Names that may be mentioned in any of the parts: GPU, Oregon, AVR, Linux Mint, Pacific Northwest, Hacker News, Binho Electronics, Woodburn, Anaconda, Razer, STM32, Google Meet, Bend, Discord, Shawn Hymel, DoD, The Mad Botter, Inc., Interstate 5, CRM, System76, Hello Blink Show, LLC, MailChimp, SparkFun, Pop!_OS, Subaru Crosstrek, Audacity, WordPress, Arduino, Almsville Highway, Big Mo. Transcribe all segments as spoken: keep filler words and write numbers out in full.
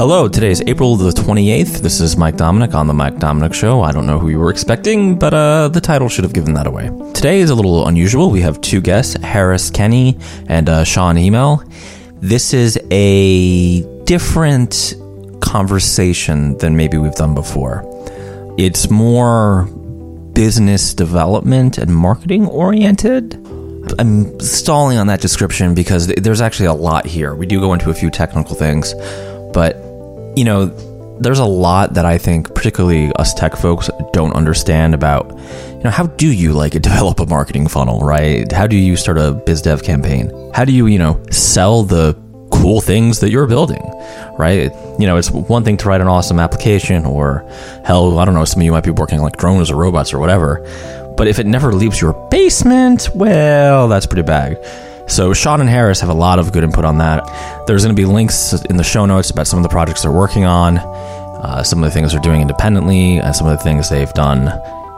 Hello, today is April the twenty-eighth. This is Mike Dominick on The Mike Dominick Show. I don't know who you were expecting, but uh, the title should have given that away. Today is a little unusual. We have two guests, Harris Kenny and uh, Shawn Hymel. This is a different conversation than maybe we've done before. It's more business development and marketing oriented. I'm stalling on that description because there's actually a lot here. We do go into a few technical things, but, you know, there's a lot that I think particularly us tech folks don't understand about, you know, how do you like develop a marketing funnel, right? How do you start a biz dev campaign? How do you, you know, sell the cool things that you're building, right? You know, it's one thing to write an awesome application or hell, I don't know, some of you might be working like drones or robots or whatever. But if it never leaves your basement, well, that's pretty bad. So Shawn and Harris have a lot of good input on that. There's going to be links in the show notes about some of the projects they're working on, uh, some of the things they're doing independently, and some of the things they've done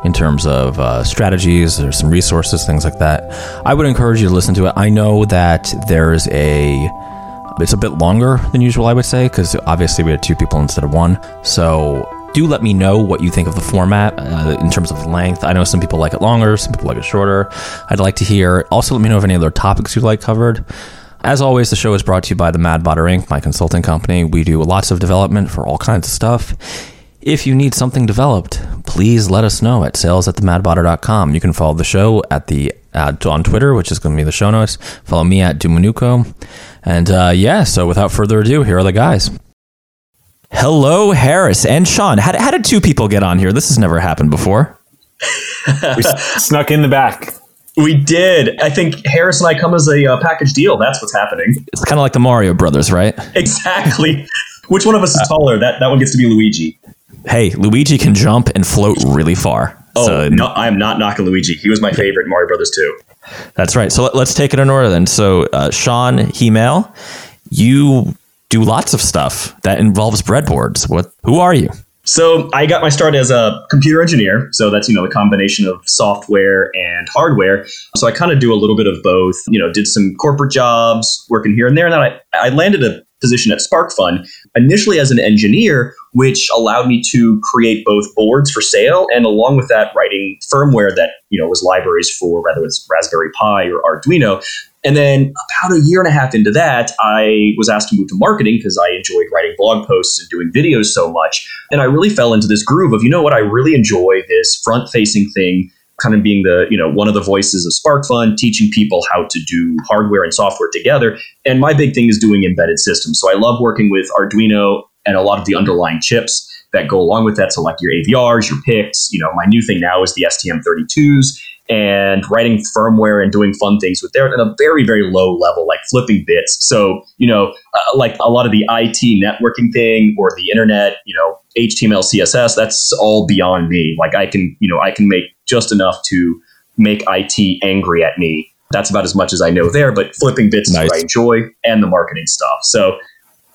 in terms of uh, strategies. There's some resources, things like that. I would encourage you to listen to it. I know that there's a... It's a bit longer than usual, I would say, because obviously we had two people instead of one. So... do let me know what you think of the format uh, in terms of length. I know some people like it longer, some people like it shorter. I'd like to hear. Also, let me know if any other topics you'd like covered. As always, the show is brought to you by The Mad Botter, Incorporated, my consulting company. We do lots of development for all kinds of stuff. If you need something developed, please let us know at sales at the mad botter dot com. You can follow the show at the uh, on Twitter, which is going to be in the show notes. Follow me at Dumanuco. And uh, yeah, so without further ado, here are the guys. Hello, Harris and Shawn. How, how did two people get on here? This has never happened before. We snuck in the back. We did. I think Harris and I come as a uh, package deal. That's what's happening. It's kind of like the Mario Brothers, right? Exactly. Which one of us is taller? That that one gets to be Luigi. Hey, Luigi can jump and float really far. Oh, so, no, I am not knocking Luigi. He was my favorite in Mario Brothers two. That's right. So let, let's take it in order then. So uh, Shawn Hymel, you... do lots of stuff that involves breadboards. What? Who are you? So I got my start as a computer engineer. So that's, you know, a combination of software and hardware. So I kind of do a little bit of both, you know, did some corporate jobs working here and there. And then I, I landed a position at SparkFun initially as an engineer, which allowed me to create both boards for sale. And along with that, writing firmware that, you know, was libraries for whether it's Raspberry Pi or Arduino. And then about a year and a half into that, I was asked to move to marketing because I enjoyed writing blog posts and doing videos so much. And I really fell into this groove of, you know what, I really enjoy this front-facing thing, kind of being the, you know, one of the voices of SparkFun, teaching people how to do hardware and software together. And my big thing is doing embedded systems. So I love working with Arduino and a lot of the underlying chips that go along with that. So like your A V Rs, your P I Cs, you know, my new thing now is the S T M thirty-twos. And writing firmware and doing fun things with there at a very, very low level, like flipping bits. So, you know, uh, like a lot of the I T networking thing or the internet, you know, H T M L, C S S, that's all beyond me. Like I can, you know, I can make just enough to make I T angry at me. That's about as much as I know there, but flipping bits is what I enjoy and the marketing stuff. So,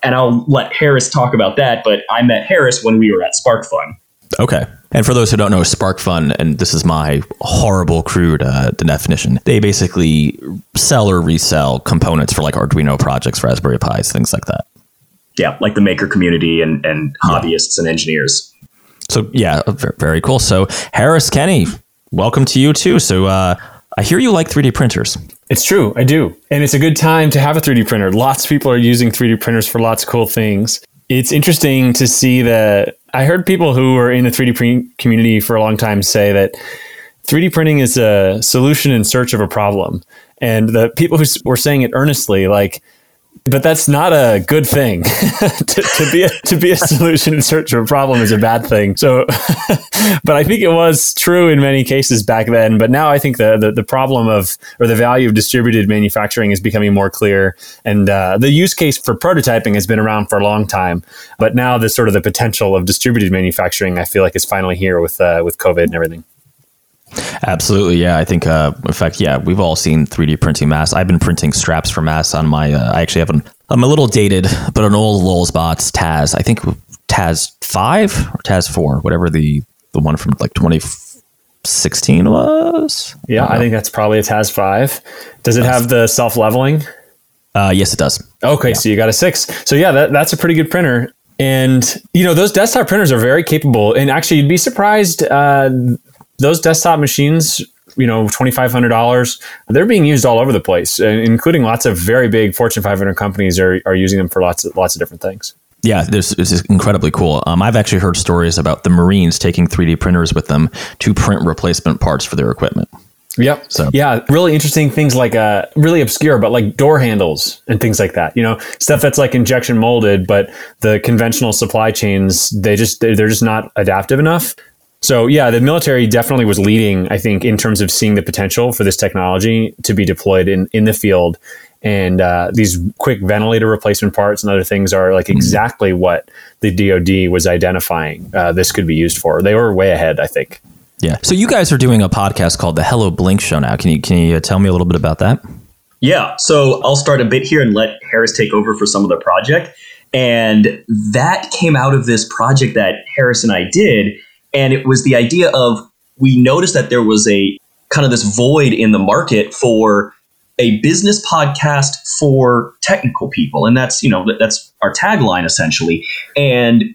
and I'll let Harris talk about that, but I met Harris when we were at SparkFun. Okay. And for those who don't know, SparkFun, and this is my horrible crude uh, definition, they basically sell or resell components for like Arduino projects, Raspberry Pis, things like that. Yeah, like the maker community and, and hobbyists and engineers. So yeah, very cool. So Harris Kenny, welcome to you too. So uh, I hear you like three D printers. It's true. I do. And it's a good time to have a three D printer. Lots of people are using three D printers for lots of cool things. It's interesting to see that I heard people who were in the three D print community for a long time say that three D printing is a solution in search of a problem. And the people who were saying it earnestly, like, but that's not a good thing. to, to be a, to be a solution in search of a problem is a bad thing. So, but I think it was true in many cases back then. But now I think the, the, the problem of, or the value of distributed manufacturing is becoming more clear. And uh, the use case for prototyping has been around for a long time. But now the sort of the potential of distributed manufacturing, I feel like, is finally here with uh, with COVID and everything. Absolutely. Yeah. I think, uh, in fact, yeah, we've all seen three D printing masks. I've been printing straps for masks on my, uh, I actually have an, I'm a little dated, but an old LulzBot's Taz, I think Taz five or Taz four, whatever the, the one from like twenty sixteen was. Yeah. I, I think that's probably a Taz five. Does it have the self-leveling? Uh, yes, it does. Okay. Yeah. So you got a six. So yeah, that, that's a pretty good printer. And, you know, those desktop printers are very capable. And actually, you'd be surprised. Uh, those desktop machines, you know, twenty-five hundred dollars, they're being used all over the place, including lots of very big Fortune five hundred companies are, are using them for lots of, lots of different things. Yeah, this, this is incredibly cool. Um, I've actually heard stories about the Marines taking three D printers with them to print replacement parts for their equipment. Yep. So. Yeah. Really interesting things like uh, really obscure, but like door handles and things like that. You know, stuff that's like injection molded, but the conventional supply chains, they just they're just not adaptive enough. So yeah, the military definitely was leading, I think, in terms of seeing the potential for this technology to be deployed in, in the field. And uh, these quick ventilator replacement parts and other things are like exactly mm-hmm. what the D O D was identifying uh, this could be used for. They were way ahead, I think. Yeah. So you guys are doing a podcast called the Hello Blink Show now. Can you can you tell me a little bit about that? Yeah. So I'll start a bit here and let Harris take over for some of the project. And that came out of this project that Harris and I did. And it was the idea of, we noticed that there was a kind of this void in the market for a business podcast for technical people. And that's, you know, that's our tagline essentially. And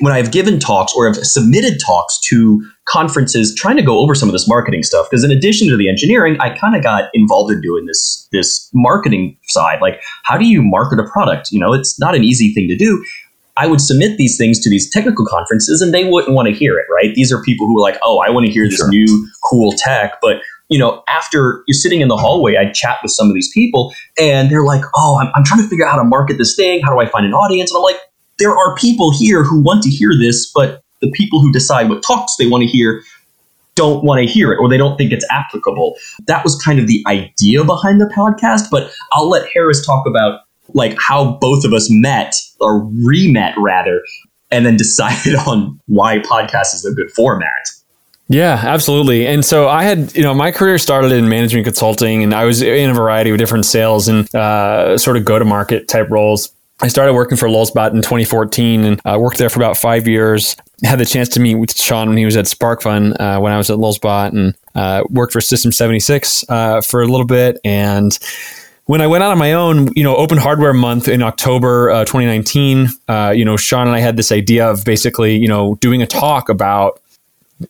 when I've given talks or have submitted talks to conferences trying to go over some of this marketing stuff, because in addition to the engineering, I kind of got involved in doing this this marketing side. Like, how do you market a product? You know, it's not an easy thing to do. I would submit these things to these technical conferences and they wouldn't want to hear it, right? These are people who are like, oh, I want to hear this sure. new cool tech. But, you know, after you're sitting in the hallway, I chat with some of these people and they're like, oh, I'm, I'm trying to figure out how to market this thing. How do I find an audience? And I'm like, there are people here who want to hear this, but the people who decide what talks they want to hear don't want to hear it, or they don't think it's applicable. That was kind of the idea behind the podcast, but I'll let Harris talk about like how both of us met, or re-met rather, and then decided on why podcast is a good format. Yeah, absolutely. And so I had, you know, my career started in management consulting, and I was in a variety of different sales and uh, sort of go-to-market type roles. I started working for LulzBot in twenty fourteen and I uh, worked there for about five years. Had the chance to meet with Shawn when he was at SparkFun uh, when I was at LulzBot, and uh, worked for System seventy-six uh, for a little bit. And when I went out on my own, you know, Open Hardware Month in October uh, twenty nineteen, uh, you know, Shawn and I had this idea of basically, you know, doing a talk about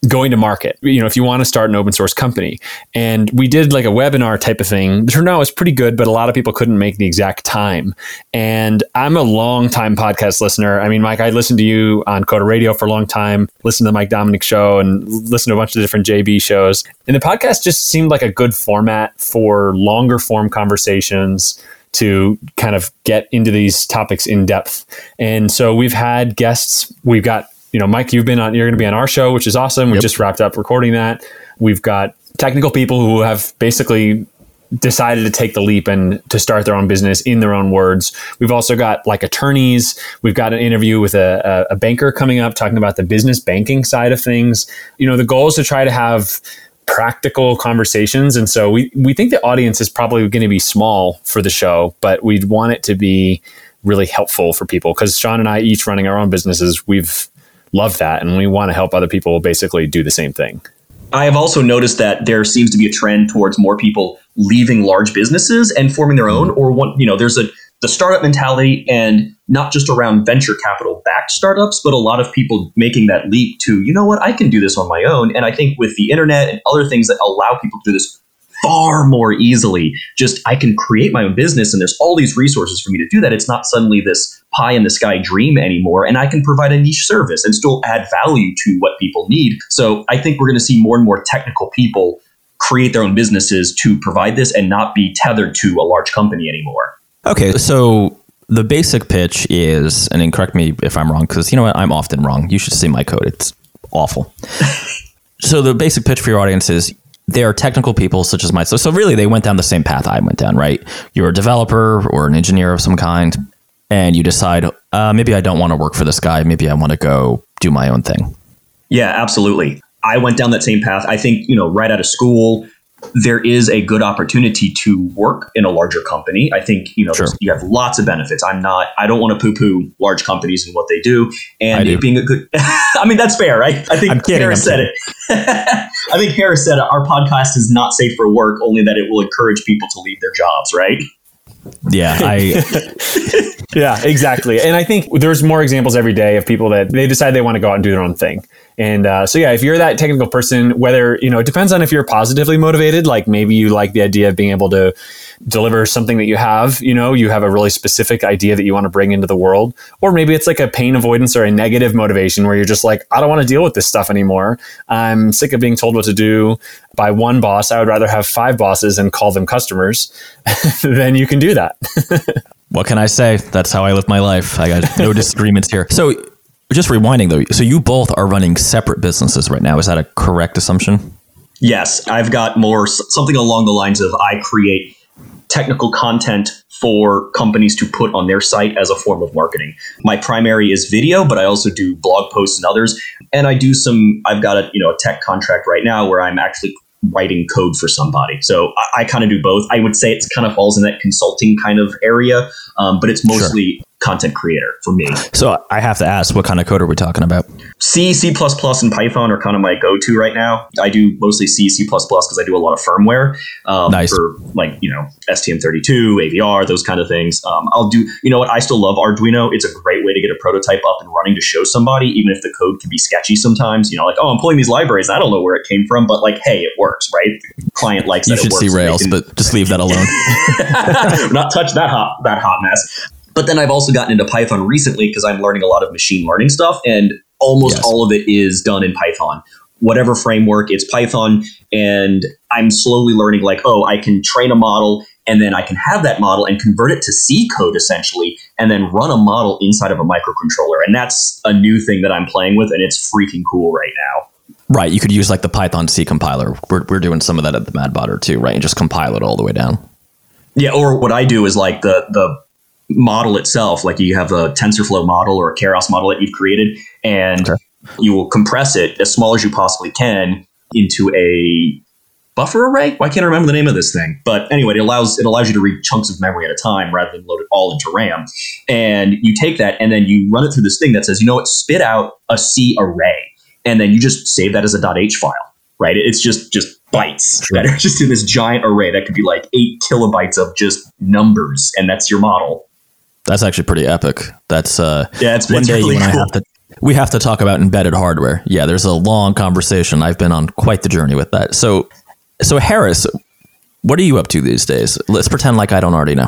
going to market, you know, if you want to start an open source company. And we did like a webinar type of thing. The turnout was pretty good, but a lot of people couldn't make the exact time. And I'm a long time podcast listener. I mean, Mike, I listened to you on Coda Radio for a long time, listened to the Mike Dominick Show and listened to a bunch of different J B shows. And the podcast just seemed like a good format for longer form conversations to kind of get into these topics in depth. And so we've had guests, we've got You know, Mike, you've been on, you're going to be on our show, which is awesome. We yep. just wrapped up recording that. We've got technical people who have basically decided to take the leap and to start their own business in their own words. We've also got like attorneys. We've got an interview with a, a, a banker coming up, talking about the business banking side of things. You know, the goal is to try to have practical conversations. And so we, we think the audience is probably going to be small for the show, but we'd want it to be really helpful for people, because Shawn and I, each running our own businesses, we've love that. And we want to help other people basically do the same thing. I have also noticed that there seems to be a trend towards more people leaving large businesses and forming their own, or one, you know, there's a, the startup mentality, and not just around venture capital backed startups, but a lot of people making that leap to, you know what, I can do this on my own. And I think with the internet and other things that allow people to do this far more easily, just I can create my own business and there's all these resources for me to do that. It's not suddenly this pie in the sky dream anymore, and I can provide a niche service and still add value to what people need. So I think we're going to see more and more technical people create their own businesses to provide this and not be tethered to a large company anymore. Okay, so the basic pitch is, and then correct me if I'm wrong, because you know what, I'm often wrong. You should see my code. It's awful. So the basic pitch for your audience is, they are technical people such as myself. So, so really, they went down the same path I went down, right? You're a developer or an engineer of some kind, and you decide, uh, maybe I don't want to work for this guy. Maybe I want to go do my own thing. Yeah, absolutely. I went down that same path. I think, you know, right out of school, there is a good opportunity to work in a larger company. I think, you know, sure. you have lots of benefits. I'm not, I don't want to poo-poo large companies and what they do. And do. It being a good, I mean, that's fair, right? I think kidding, Harris said it. I think Harris said our podcast is not safe for work, only that it will encourage people to leave their jobs, right? Yeah, I... Yeah, exactly. And I think there's more examples every day of people that they decide they want to go out and do their own thing. And uh, so, yeah, if you're that technical person, whether, you know, it depends on if you're positively motivated, like maybe you like the idea of being able to deliver something that you have, you know, you have a really specific idea that you want to bring into the world, or maybe it's like a pain avoidance or a negative motivation where you're just like, I don't want to deal with this stuff anymore. I'm sick of being told what to do by one boss. I would rather have five bosses and call them customers. Then you can do that. What can I say? That's how I live my life. I got no disagreements here. So just rewinding though, so you both are running separate businesses right now. Is that a correct assumption? Yes. I've got more something along the lines of I create technical content for companies to put on their site as a form of marketing. My primary is video, but I also do blog posts and others. And I do some, I've got a, you know, a tech contract right now where I'm actually writing code for somebody. So I, I kind of do both. I would say it's kind of falls in that consulting kind of area, um, but it's mostly sure. content creator for me. So I have to ask, what kind of code are we talking about? C, C++, and Python are kind of my go-to right now. I do mostly C, C++ because I do a lot of firmware um, nice. for like, you know, S T M thirty-two, A V R, those kind of things. Um, I'll do, you know what? I still love Arduino. It's a great way to get a prototype up and running to show somebody, even if the code can be sketchy sometimes, you know, like, oh, I'm pulling these libraries. I don't know where it came from, but like, hey, it works, right? The client likes that it works. You should see Rails, can... but just leave that alone. Not touch that hot, that hot mess. But then I've also gotten into Python recently because I'm learning a lot of machine learning stuff, and almost yes. all of it is done in Python. Whatever framework, it's Python, and I'm slowly learning like, oh, I can train a model, and then I can have that model and convert it to C code essentially, and then run a model inside of a microcontroller. And that's a new thing that I'm playing with, and it's freaking cool right now. Right. You could use like the Python C compiler. We're we're doing some of that at the Mad Botter too, right? And just compile it all the way down. Yeah, or what I do is like the the model itself, like you have a TensorFlow model or a Keras model that you've created, and okay. you will compress it as small as you possibly can into a buffer array. Well, I can't remember the name of this thing, but anyway, it allows it allows you to read chunks of memory at a time rather than load it all into RAM. And you take that and then you run it through this thing that says, you know what, spit out a C array, and then you just save that as a .h file, right? It's just just bytes that are just in this giant array that could be like eight kilobytes of just numbers, and that's your model. That's actually pretty epic. That's uh, yeah, it's, one it's day really when cool. I have to, we have to talk about embedded hardware. Yeah, there's a long conversation. I've been on quite the journey with that. So, so Harris, what are you up to these days? Let's pretend like I don't already know.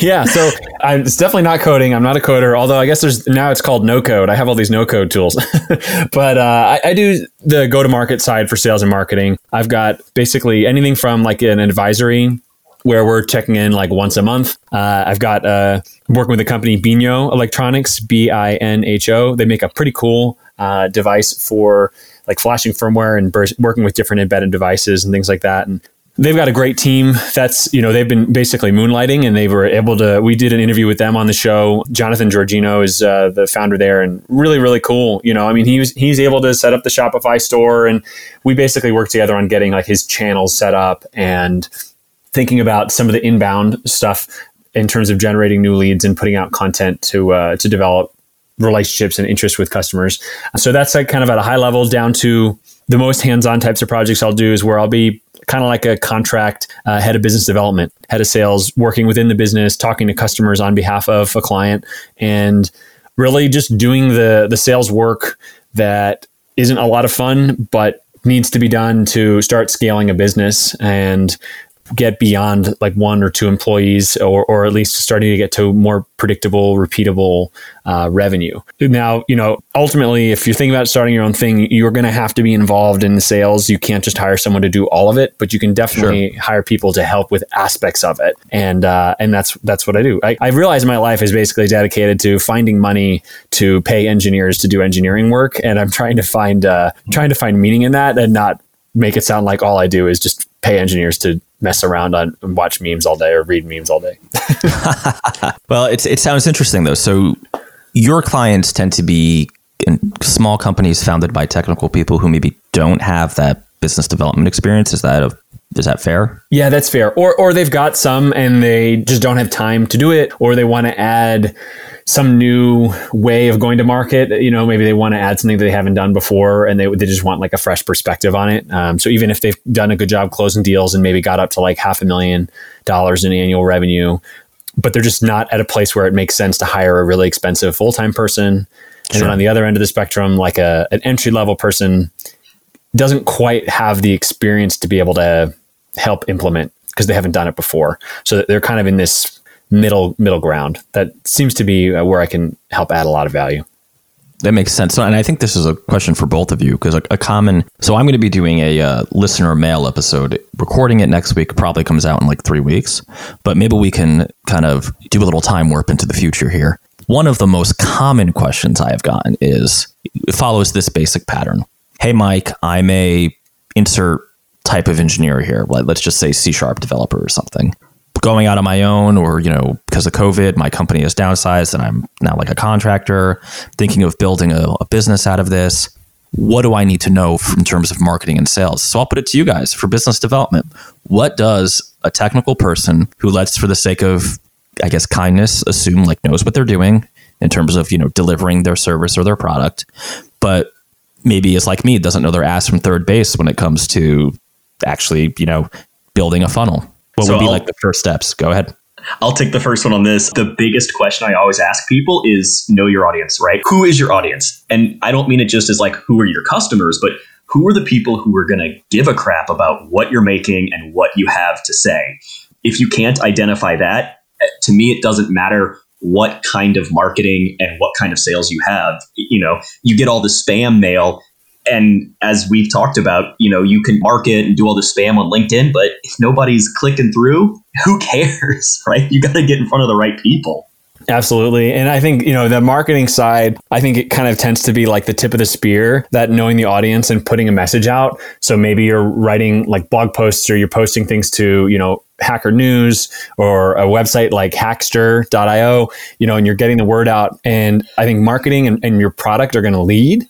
Yeah, so I'm, it's definitely not coding. I'm not a coder, although I guess there's now it's called no code. I have all these no code tools, but uh, I, I do the go to market side for sales and marketing. I've got basically anything from like an advisory where we're checking in like once a month. Uh, I've got uh, I'm working with the company Binho Electronics, B I N H O. They make a pretty cool uh, device for like flashing firmware and bur- working with different embedded devices and things like that. And they've got a great team. That's, you know, they've been basically moonlighting, and they were able to, we did an interview with them on the show. Jonathan Giorgino is uh, the founder there, and really, really cool. You know, I mean, he was, he's able to set up the Shopify store, and we basically worked together on getting like his channels set up and thinking about some of the inbound stuff in terms of generating new leads and putting out content to uh, to develop relationships and interest with customers. So that's like kind of at a high level. Down to the most hands-on types of projects I'll do is where I'll be kind of like a contract uh, head of business development, head of sales, working within the business, talking to customers on behalf of a client, and really just doing the the sales work that isn't a lot of fun, but needs to be done to start scaling a business and get beyond like one or two employees, or or at least starting to get to more predictable, repeatable uh, revenue. Now, you know, ultimately, if you're thinking about starting your own thing, you're going to have to be involved in the sales. You can't just hire someone to do all of it, but you can definitely sure. hire people to help with aspects of it. And uh, and that's that's what I do. I, I realize my life is basically dedicated to finding money to pay engineers to do engineering work, and I'm trying to find uh, trying to find meaning in that and not make it sound like all I do is just pay engineers to mess around on and watch memes all day or read memes all day. Well, it's, it sounds interesting though. So your clients tend to be in small companies founded by technical people who maybe don't have that business development experience. Is that a, is that fair? Yeah, that's fair. Or, or they've got some and they just don't have time to do it, or they want to add some new way of going to market. You know, maybe they want to add something that they haven't done before, and they they just want like a fresh perspective on it. Um, so even if they've done a good job closing deals and maybe got up to like half a million dollars in annual revenue, but they're just not at a place where it makes sense to hire a really expensive full-time person. And sure. then on the other end of the spectrum, like a an entry-level person doesn't quite have the experience to be able to help implement because they haven't done it before. So they're kind of in this middle middle ground. That seems to be where I can help add a lot of value. That makes sense. So, and I think this is a question for both of you, because a, a common... So I'm going to be doing a uh, listener mail episode, recording it next week, probably comes out in like three weeks. But maybe we can kind of do a little time warp into the future here. One of the most common questions I have gotten is, it follows this basic pattern. Hey, Mike, I'm a insert type of engineer here. Like, let's just say C-sharp developer or something. Going out on my own, or, you know, because of COVID, my company is downsized and I'm now like a contractor, thinking of building a, a business out of this. What do I need to know in terms of marketing and sales? So I'll put it to you guys for business development. What does a technical person who, let's, for the sake of, I guess, kindness, assume like knows what they're doing in terms of, you know, delivering their service or their product, but maybe is like me, doesn't know their ass from third base when it comes to actually, you know, building a funnel? What so would be I'll, like the first steps? Go ahead. I'll take the first one on this. The biggest question I always ask people is know your audience, right? Who is your audience? And I don't mean it just as like, who are your customers, but who are the people who are going to give a crap about what you're making and what you have to say? If you can't identify that, to me, it doesn't matter what kind of marketing and what kind of sales you have. You know, you get all the spam mail. And as we've talked about, you know, you can market and do all the spam on LinkedIn, but if nobody's clicking through, who cares, right? You got to get in front of the right people. Absolutely. And I think, you know, the marketing side, I think it kind of tends to be like the tip of the spear, that knowing the audience and putting a message out. So maybe you're writing like blog posts, or you're posting things to, you know, Hacker News or a website like hackster dot io, you know, and you're getting the word out. And I think marketing and, and your product are going to lead.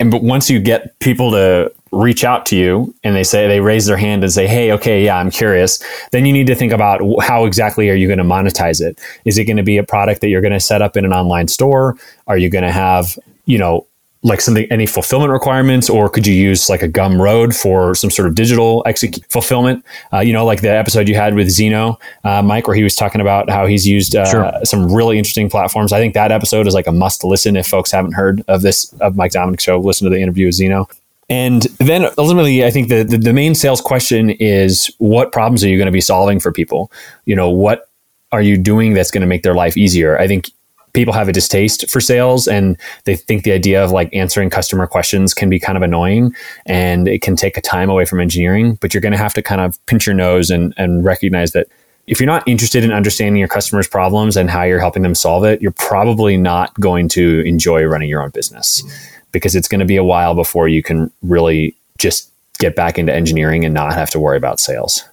And but once you get people to reach out to you and they say, they raise their hand and say, hey, okay, yeah, I'm curious, then you need to think about how exactly are you going to monetize it? Is it going to be a product that you're going to set up in an online store? Are you going to have, you know, like something, any fulfillment requirements, or could you use like a Gumroad for some sort of digital exec- fulfillment? Uh, you know, like the episode you had with Zeno, uh, Mike, where he was talking about how he's used uh, sure. some really interesting platforms. I think that episode is like a must listen. If folks haven't heard of this, of Mike Dominick Show, listen to the interview with Zeno. And then ultimately, I think the, the, the main sales question is, what problems are you going to be solving for people? You know, what are you doing that's going to make their life easier? I think people have a distaste for sales, and they think the idea of like answering customer questions can be kind of annoying, and it can take a time away from engineering. But you're going to have to kind of pinch your nose and, and recognize that if you're not interested in understanding your customers' problems and how you're helping them solve it, you're probably not going to enjoy running your own business, because it's going to be a while before you can really just get back into engineering and not have to worry about sales.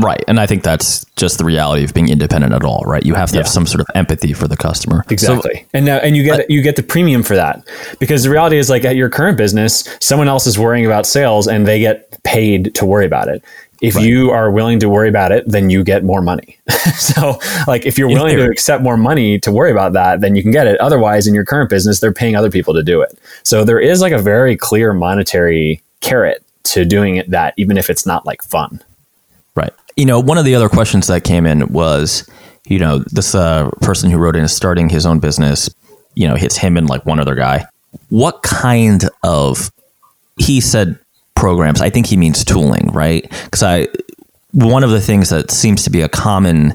Right. And I think that's just the reality of being independent at all, right? You have to yeah. have some sort of empathy for the customer. Exactly. So, and now, and you get but, you get the premium for that, because the reality is, like at your current business, someone else is worrying about sales and they get paid to worry about it. If right. you are willing to worry about it, then you get more money. So like if you're willing in theory. to accept more money to worry about that, then you can get it. Otherwise, in your current business, they're paying other people to do it. So there is like a very clear monetary carrot to doing it, that even if it's not like fun. Right. You know, one of the other questions that came in was, you know, this uh, person who wrote in is starting his own business, you know, hits him and like one other guy. What kind of, he said programs, I think he means tooling, right? Because I, one of the things that seems to be a common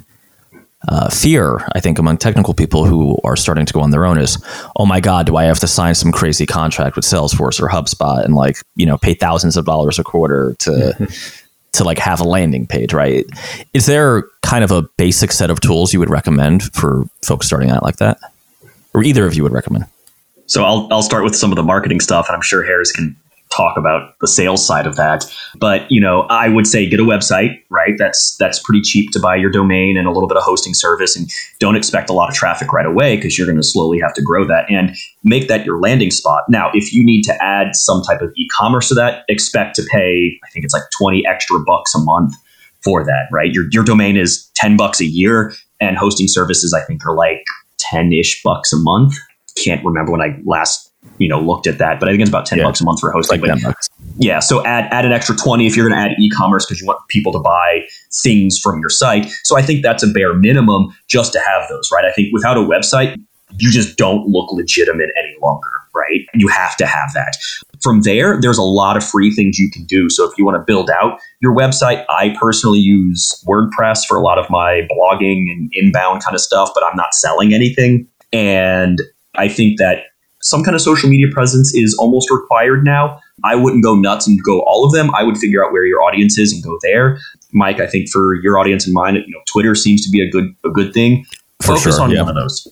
uh, fear, I think, among technical people who are starting to go on their own is, oh my God, do I have to sign some crazy contract with Salesforce or HubSpot and like, you know, pay thousands of dollars a quarter to... Mm-hmm. to like have a landing page, right? Is there kind of a basic set of tools you would recommend for folks starting out like that? Or either of you would recommend? So I'll I'll start with some of the marketing stuff, and I'm sure Harris can talk about the sales side of that. But, you know, I would say get a website, right? That's that's pretty cheap to buy your domain and a little bit of hosting service, and don't expect a lot of traffic right away, because you're going to slowly have to grow that and make that your landing spot. Now, if you need to add some type of e-commerce to that, expect to pay, I think it's like twenty extra bucks a month for that, right? Your your domain is ten bucks a year, and hosting services, I think, are like ten-ish bucks a month. Can't remember when I last you know, looked at that, but I think it's about ten yeah. bucks a month for hosting. Like but, yeah, so add add an extra twenty if you're going to add e-commerce because you want people to buy things from your site. So I think that's a bare minimum just to have those, right? I think without a website, you just don't look legitimate any longer, right? You have to have that. From there, there's a lot of free things you can do. So if you want to build out your website, I personally use WordPress for a lot of my blogging and inbound kind of stuff, but I'm not selling anything. And I think that some kind of social media presence is almost required now. I wouldn't go nuts and go all of them. I would figure out where your audience is and go there. Mike, I think for your audience and mine, you know, Twitter seems to be a good a good thing. For Focus sure, on yeah. one of those.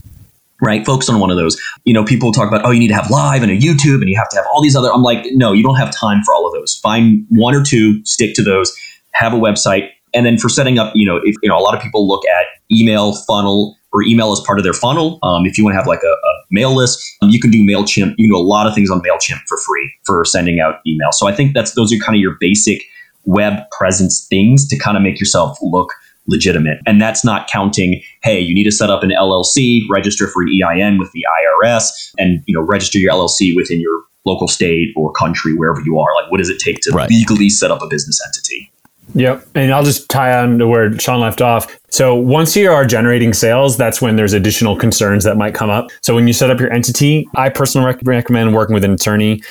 Right? Focus on one of those. You know, people talk about, oh, you need to have live and a YouTube and you have to have all these other. I'm like, no, you don't have time for all of those. Find one or two, stick to those, have a website. And then for setting up, you know, if you know, a lot of people look at email funnel or email as part of their funnel. Um, if you want to have like a, a mail list, you can do MailChimp. You can do a lot of things on MailChimp for free for sending out email. So I think that's those are kind of your basic web presence things to kind of make yourself look legitimate. And that's not counting, hey, you need to set up an L L C, register for an E I N with the I R S, and you know, register your L L C within your local state or country, wherever you are. Like, what does it take to right. legally set up a business entity? Yep. And I'll just tie on to where Shawn left off. So once you are generating sales, that's when there's additional concerns that might come up. So when you set up your entity, I personally rec- recommend working with an attorney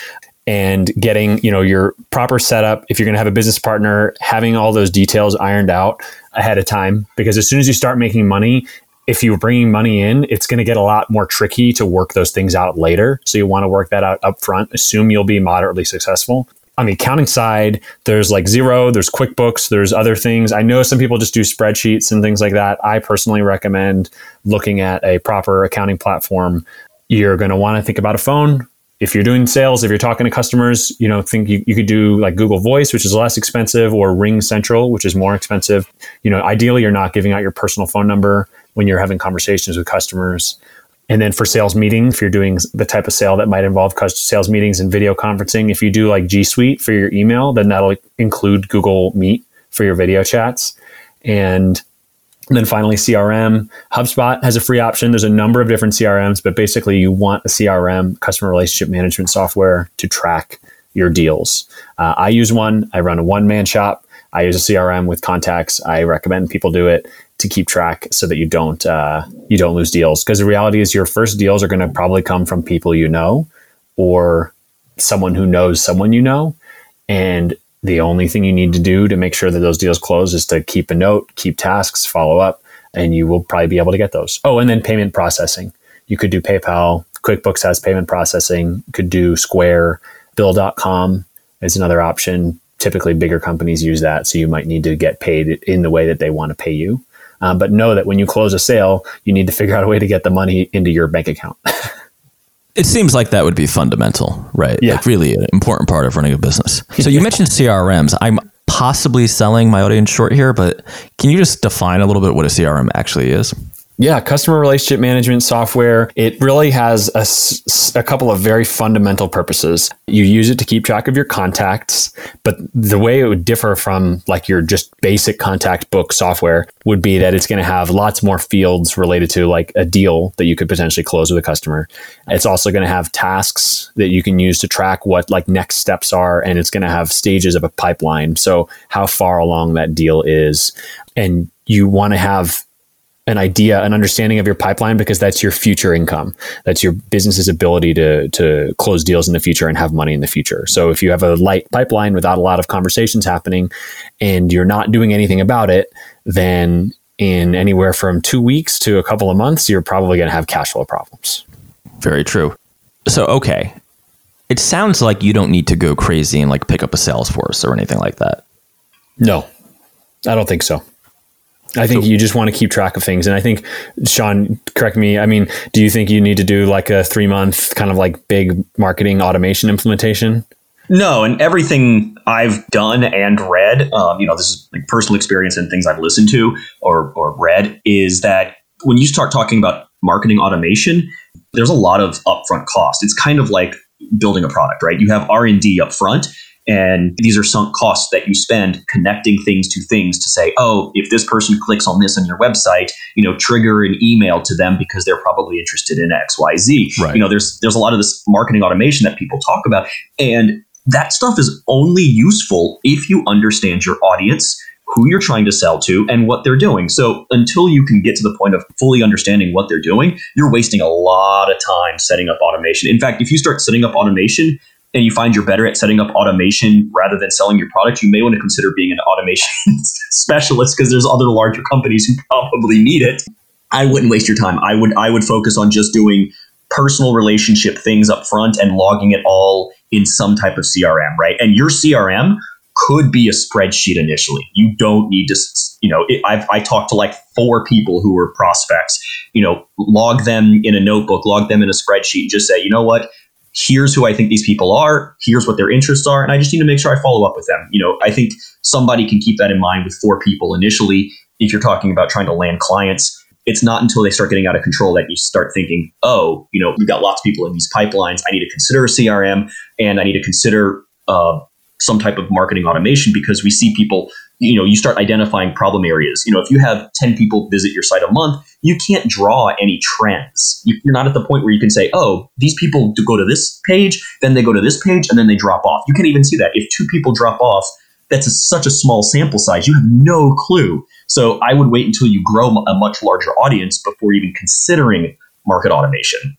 and getting, you know, your proper setup. If you're going to have a business partner, having all those details ironed out ahead of time, because as soon as you start making money, if you're bringing money in, it's going to get a lot more tricky to work those things out later. So you want to work that out up front. Assume you'll be moderately successful. On the accounting side, there's like Xero, there's QuickBooks, there's other things. I know some people just do spreadsheets and things like that. I personally recommend looking at a proper accounting platform. You're going to want to think about a phone. If you're doing sales, if you're talking to customers, you know, think you, you could do like Google Voice, which is less expensive, or Ring Central, which is more expensive. You know, ideally, you're not giving out your personal phone number when you're having conversations with customers. And then for sales meeting, if you're doing the type of sale that might involve sales meetings and video conferencing, if you do like G Suite for your email, then that'll include Google Meet for your video chats. And then finally, C R M. HubSpot has a free option. There's a number of different C R Ms, but basically you want a C R M, customer relationship management software, to track your deals. Uh, I use one. I run a one-man shop. I use a C R M with contacts. I recommend people do it to keep track so that you don't uh, you don't lose deals. Because the reality is your first deals are going to probably come from people you know or someone who knows someone you know. And the only thing you need to do to make sure that those deals close is to keep a note, keep tasks, follow up, and you will probably be able to get those. Oh, and then payment processing. You could do PayPal. QuickBooks has payment processing. You could do Square. Bill dot com is another option. Typically, bigger companies use that, so you might need to get paid in the way that they want to pay you. Um, but know that when you close a sale, you need to figure out a way to get the money into your bank account. It seems like that would be fundamental, right? Yeah. Like really an important part of running a business. So you mentioned C R Ms. I'm possibly selling my audience short here, but can you just define a little bit what a C R M actually is? Yeah, customer relationship management software. It really has a, a couple of very fundamental purposes. You use it to keep track of your contacts, but the way it would differ from like your just basic contact book software would be that it's going to have lots more fields related to like a deal that you could potentially close with a customer. It's also going to have tasks that you can use to track what like next steps are, and it's going to have stages of a pipeline. So how far along that deal is, and you want to have an idea, an understanding of your pipeline, because that's your future income. That's your business's ability to to close deals in the future and have money in the future. So if you have a light pipeline without a lot of conversations happening and you're not doing anything about it, then in anywhere from two weeks to a couple of months, you're probably going to have cash flow problems. Very true. So, okay. It sounds like you don't need to go crazy and like pick up a Salesforce or anything like that. No, I don't think so. I think you just want to keep track of things. And I think, Shawn, correct me. I mean, do you think you need to do like a three month kind of like big marketing automation implementation? No. And everything I've done and read, um, you know, this is like personal experience and things I've listened to or, or read, is that when you start talking about marketing automation, there's a lot of upfront cost. It's kind of like building a product, right? You have R and D upfront. And these are sunk costs that you spend connecting things to things to say, oh, if this person clicks on this on your website, you know, trigger an email to them because they're probably interested in X Y Z. Right. You know, there's there's a lot of this marketing automation that people talk about. And that stuff is only useful if you understand your audience, who you're trying to sell to, and what they're doing. So until you can get to the point of fully understanding what they're doing, you're wasting a lot of time setting up automation. In fact, if you start setting up automation and you find you're better at setting up automation rather than selling your product, you may want to consider being an automation specialist, because there's other larger companies who probably need it. I wouldn't waste your time. I would I would focus on just doing personal relationship things up front and logging it all in some type of C R M, right? And your C R M could be a spreadsheet initially. You don't need to, you know, it, I've, I talked to like four people who were prospects, you know, log them in a notebook, log them in a spreadsheet, just say, you know what, here's who I think these people are, here's what their interests are, and I just need to make sure I follow up with them. You know, I think somebody can keep that in mind with four people initially. If you're talking about trying to land clients, it's not until they start getting out of control that you start thinking, oh, you know, we've got lots of people in these pipelines, I need to consider a C R M, and I need to consider uh, some type of marketing automation, because we see people, you know, you start identifying problem areas. You know, if you have ten people visit your site a month, you can't draw any trends. You, you're not at the point where you can say, oh, these people do go to this page, then they go to this page, and then they drop off. You can't even see that. If two people drop off, that's a, such a small sample size. You have no clue. So I would wait until you grow a much larger audience before even considering market automation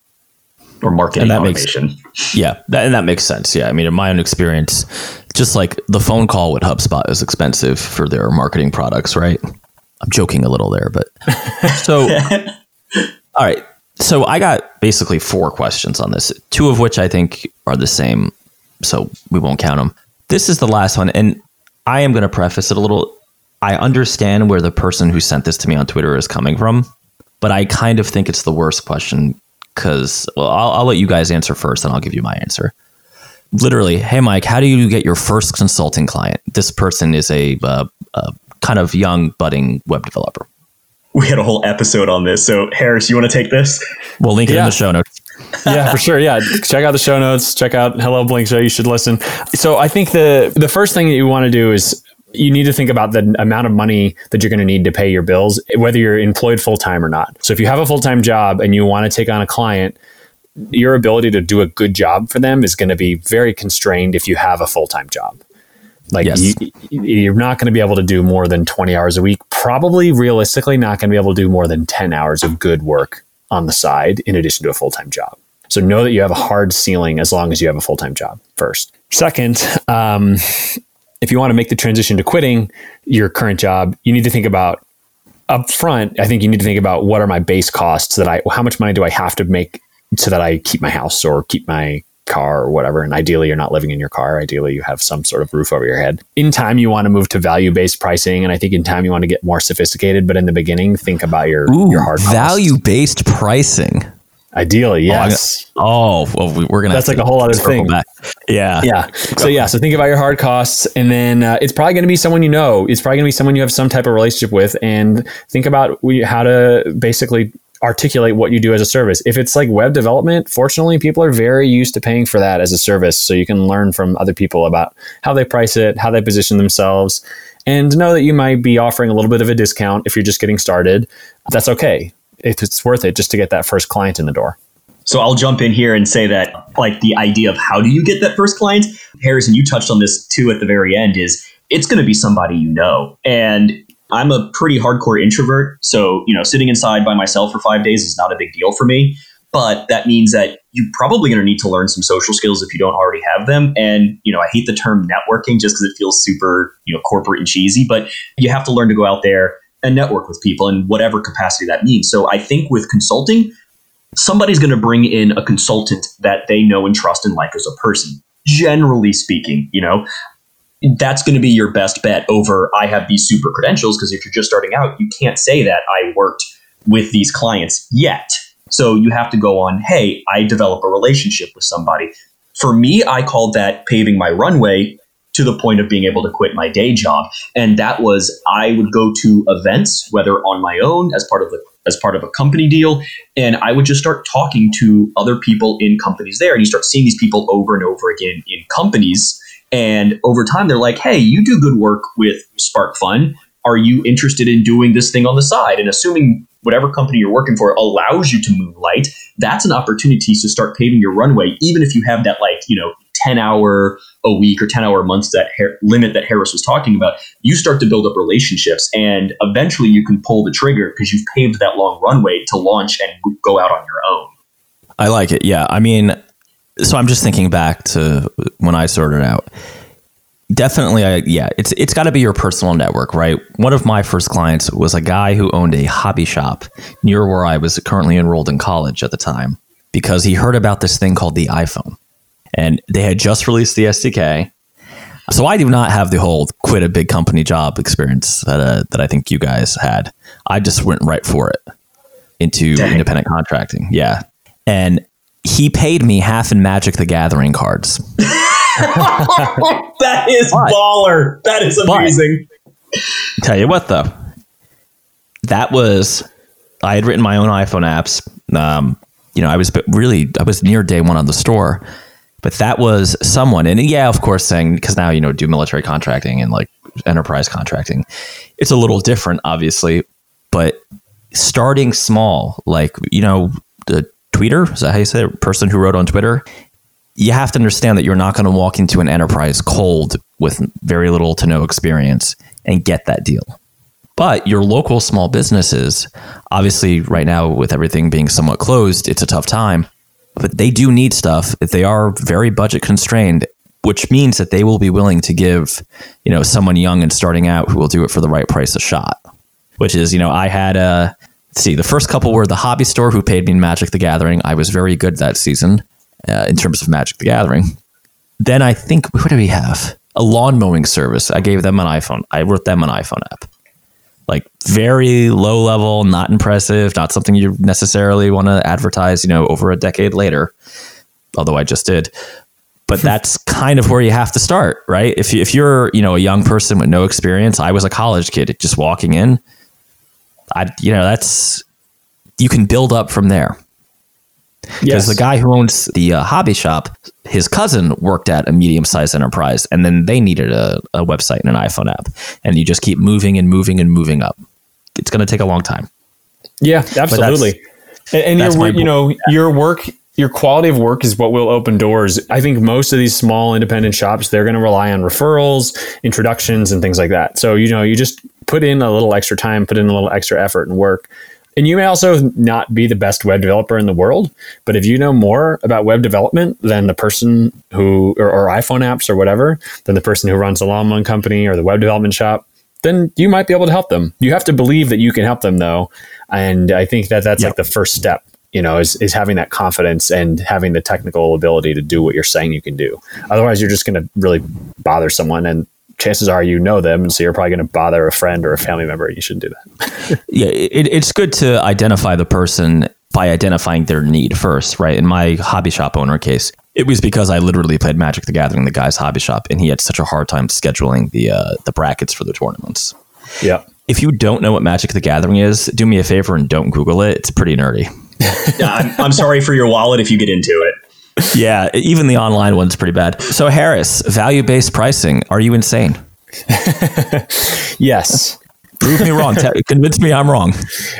or marketing and that automation. Makes, yeah, that, and that makes sense. Yeah, I mean, in my own experience, just like the phone call with HubSpot is expensive for their marketing products, right? I'm joking a little there, but so, all right. So I got basically four questions on this, two of which I think are the same, so we won't count them. This is the last one, and I am going to preface it a little. I understand where the person who sent this to me on Twitter is coming from, but I kind of think it's the worst question because, well, I'll, I'll let you guys answer first and I'll give you my answer. Literally, hey, Mike, how do you get your first consulting client? This person is a, uh, a kind of young, budding web developer. We had a whole episode on this. So, Harris, you want to take this? We'll link it yeah. in the show notes. Yeah, for sure. Yeah. Check out the show notes. Check out Hello Blink Show. You should listen. So I think the the first thing that you want to do is you need to think about the amount of money that you're going to need to pay your bills, whether you're employed full-time or not. So if you have a full-time job and you want to take on a client, your ability to do a good job for them is going to be very constrained if you have a full-time job. Like yes. you, you're not going to be able to do more than twenty hours a week, probably realistically not going to be able to do more than ten hours of good work on the side in addition to a full-time job. So know that you have a hard ceiling as long as you have a full-time job first. Second, um, if you want to make the transition to quitting your current job, you need to think about upfront. I think you need to think about what are my base costs that I, how much money do I have to make so that I keep my house or keep my car or whatever. And ideally you're not living in your car. Ideally you have some sort of roof over your head. In time, you want to move to value-based pricing. And I think in time you want to get more sophisticated, but in the beginning, think about your, Ooh, your hard costs. Value-based pricing. Ideally, yes. Oh, oh well, we're going to That's like a whole other thing. Back. Yeah. Yeah. So yeah, so think about your hard costs, and then uh, it's probably going to be someone you know. It's probably going to be someone you have some type of relationship with, and think about how to basically articulate what you do as a service. If it's like web development, fortunately, people are very used to paying for that as a service. So you can learn from other people about how they price it, how they position themselves, and know that you might be offering a little bit of a discount if you're just getting started. That's okay. If it's worth it just to get that first client in the door. So I'll jump in here and say that, like, the idea of how do you get that first client, Harrison, you touched on this too at the very end, is it's going to be somebody you know. And I'm a pretty hardcore introvert. So, you know, sitting inside by myself for five days is not a big deal for me. But that means that you're probably going to need to learn some social skills if you don't already have them. And, you know, I hate the term networking just because it feels super, you know, corporate and cheesy, but you have to learn to go out there and network with people in whatever capacity that means. So I think with consulting, somebody's going to bring in a consultant that they know and trust and like as a person, generally speaking, you know, that's going to be your best bet over I have these super credentials, because if you're just starting out, you can't say that I worked with these clients yet. So you have to go on, hey, I develop a relationship with somebody. For me, I called that paving my runway to the point of being able to quit my day job. And that was, I would go to events, whether on my own as part of the, as part of a company deal, and I would just start talking to other people in companies there. And you start seeing these people over and over again in companies. And over time, they're like, hey, you do good work with SparkFun. Are you interested in doing this thing on the side? And assuming whatever company you're working for allows you to moonlight, that's an opportunity to start paving your runway, even if you have that, like, you know, ten hour a week or ten hour months that Her- limit that Harris was talking about, you start to build up relationships and eventually you can pull the trigger because you've paved that long runway to launch and go out on your own. I like it. Yeah. I mean, so I'm just thinking back to when I started out. Definitely. I, yeah, it's it's got to be your personal network, right? One of my first clients was a guy who owned a hobby shop near where I was currently enrolled in college at the time, because he heard about this thing called the iPhone and they had just released the S D K. So I do not have the whole quit a big company job experience that uh, that I think you guys had. I just went right for it into Dang. independent contracting. Yeah. And he paid me half in Magic the Gathering cards. That is but, baller. That is amazing. But, tell you what, though, that was, I had written my own iPhone apps. Um, you know, I was really, I was near day one on the store, but that was someone. And yeah, of course, saying, because now, you know, do military contracting and like enterprise contracting. It's a little different, obviously, but starting small, like, you know, the tweeter, is that how you say it? Person who wrote on Twitter. You have to understand that you're not going to walk into an enterprise cold with very little to no experience and get that deal. But your local small businesses, obviously right now with everything being somewhat closed, it's a tough time, but they do need stuff. They are very budget constrained, which means that they will be willing to give, you know, someone young and starting out who will do it for the right price a shot, which is, you know, I had a, let's see, the first couple were the hobby store who paid me in Magic the Gathering. I was very good that season. Uh, in terms of Magic the Gathering. Then I think, what do we have? A lawn mowing service. I gave them an iPhone. I wrote them an iPhone app. Like very low level, not impressive, not something you necessarily want to advertise, you know, over a decade later, although I just did. But that's kind of where you have to start, right? If, you, if you're, you know, a young person with no experience, I was a college kid just walking in. I, you know, that's, you can build up from there. Because yes. The guy who owns the uh, hobby shop, his cousin worked at a medium-sized enterprise, and then they needed a, a website and an iPhone app. And you just keep moving and moving and moving up. It's going to take a long time. Yeah, absolutely. And, and your, you know, yeah. your work, your quality of work is what will open doors. I think most of these small independent shops, they're going to rely on referrals, introductions, and things like that. So, you know, you just put in a little extra time, put in a little extra effort and work. And you may also not be the best web developer in the world, but if you know more about web development than the person who, or, or iPhone apps or whatever, than the person who runs the lawn mowing company or the web development shop, then you might be able to help them. You have to believe that you can help them, though. And I think that that's yep. like the first step, you know, is, is having that confidence and having the technical ability to do what you're saying you can do. Otherwise, you're just going to really bother someone, and chances are you know them, and so you're probably going to bother a friend or a family member. You shouldn't do that. yeah, it, it's good to identify the person by identifying their need first, right? In my hobby shop owner case, it was because I literally played Magic the Gathering, the guy's hobby shop, and he had such a hard time scheduling the uh, the brackets for the tournaments. Yeah. If you don't know what Magic the Gathering is, do me a favor and don't Google it. It's pretty nerdy. yeah, I'm, I'm sorry for your wallet if you get into it. Yeah, even the online one's pretty bad. So Harris, value-based pricing, are you insane? Yes. Prove me wrong. Te- convince me I'm wrong.